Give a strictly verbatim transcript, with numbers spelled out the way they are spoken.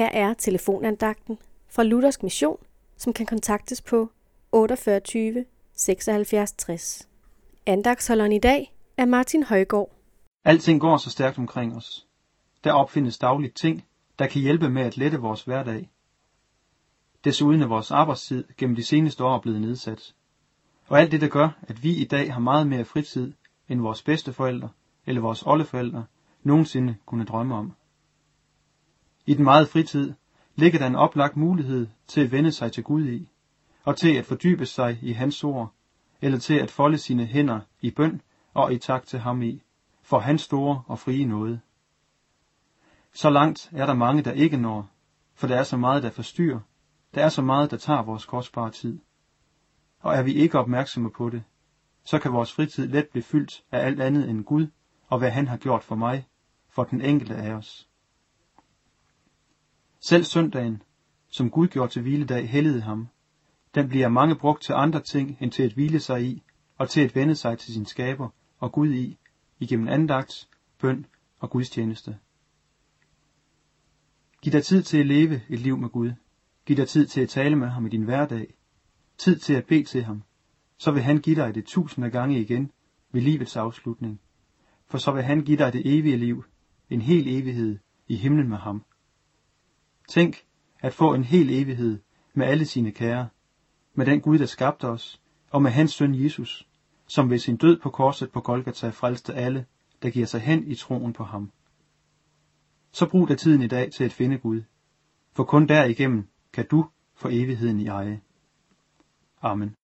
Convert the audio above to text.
Her er telefonandagten fra Luthersk Mission, som kan kontaktes på otteogfyrre tyve syvoghalvfjerds tres. Andagsholderen i dag er Martin Højgaard. Alting går så stærkt omkring os. Der opfindes dagligt ting, der kan hjælpe med at lette vores hverdag. Desuden er vores arbejdstid gennem de seneste år blevet nedsat. Og alt det, der gør, at vi i dag har meget mere fritid, end vores bedsteforældre eller vores oldeforældre nogensinde kunne drømme om. I den meget fritid ligger der en oplagt mulighed til at vende sig til Gud i, og til at fordybe sig i hans ord, eller til at folde sine hænder i bøn og i tak til ham i, for hans store og frie nåde. Så langt er der mange, der ikke når, for der er så meget, der forstyrrer, der er så meget, der tager vores kostbare tid. Og er vi ikke opmærksomme på det, så kan vores fritid let blive fyldt af alt andet end Gud, og hvad han har gjort for mig, for den enkelte af os. Selv søndagen, som Gud gjorde til hviledag, helligede ham. Den bliver mange brugt til andre ting, end til at hvile sig i, og til at vende sig til sin skaber og Gud i, igennem andagt, bøn og gudstjeneste. Giv dig tid til at leve et liv med Gud. Giv dig tid til at tale med ham i din hverdag. Tid til at bede til ham. Så vil han give dig det tusind af gange igen ved livets afslutning. For så vil han give dig det evige liv, en hel evighed i himlen med ham. Tænk at få en hel evighed med alle sine kære, med den Gud, der skabte os, og med hans søn Jesus, som ved sin død på korset på Golgata frelste alle, der giver sig hen i troen på ham. Så brug da tiden i dag til at finde Gud, for kun derigennem kan du for evigheden i eje. Amen.